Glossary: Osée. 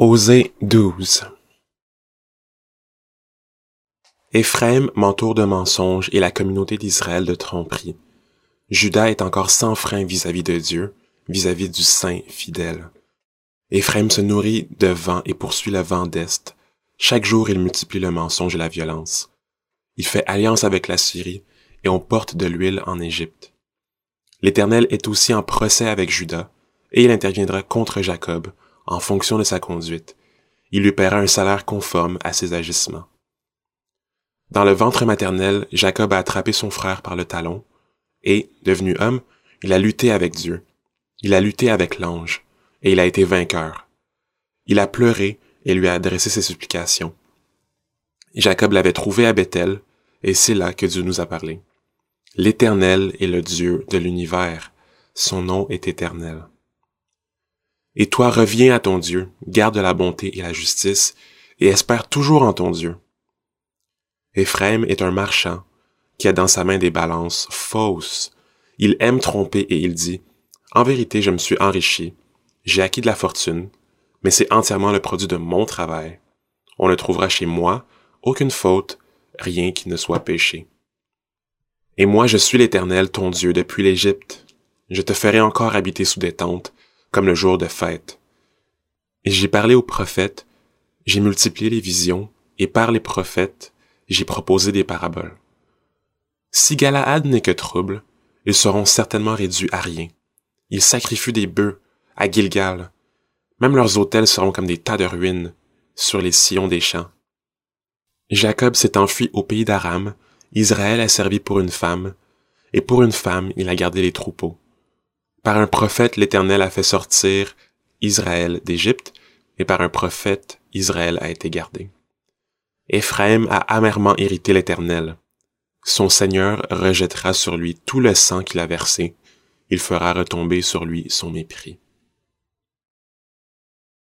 Osée 12. Éphraïm m'entoure de mensonges et la communauté d'Israël de tromperies. Juda est encore sans frein vis-à-vis de Dieu, vis-à-vis du Saint fidèle. Éphraïm se nourrit de vent et poursuit le vent d'Est. Chaque jour, il multiplie le mensonge et la violence. Il fait alliance avec la Syrie et on porte de l'huile en Égypte. L'Éternel est aussi en procès avec Juda et il interviendra contre Jacob en fonction de sa conduite. Il lui paiera un salaire conforme à ses agissements. Dans le ventre maternel, Jacob a attrapé son frère par le talon et, devenu homme, il a lutté avec Dieu. Il a lutté avec l'ange et il a été vainqueur. Il a pleuré et lui a adressé ses supplications. Jacob l'avait trouvé à Bethel et c'est là que Dieu nous a parlé. L'Éternel est le Dieu de l'univers. Son nom est éternel. Et toi, reviens à ton Dieu, garde la bonté et la justice et espère toujours en ton Dieu. Éphraïm est un marchand qui a dans sa main des balances fausses. Il aime tromper et il dit « En vérité, je me suis enrichi, j'ai acquis de la fortune, mais c'est entièrement le produit de mon travail. On ne trouvera chez moi aucune faute, rien qui ne soit péché. Et moi, je suis l'Éternel, ton Dieu, depuis l'Égypte. Je te ferai encore habiter sous des tentes, comme le jour de fête. Et j'ai parlé aux prophètes, j'ai multiplié les visions, et par les prophètes, j'ai proposé des paraboles. Si Galaad n'est que trouble, ils seront certainement réduits à rien. Ils sacrifient des bœufs à Gilgal. Même leurs autels seront comme des tas de ruines sur les sillons des champs. Jacob s'est enfui au pays d'Aram, Israël a servi pour une femme, et pour une femme il a gardé les troupeaux. Par un prophète, l'Éternel a fait sortir Israël d'Égypte, et par un prophète, Israël a été gardé. Éphraïm a amèrement irrité l'Éternel. Son Seigneur rejettera sur lui tout le sang qu'il a versé. Il fera retomber sur lui son mépris.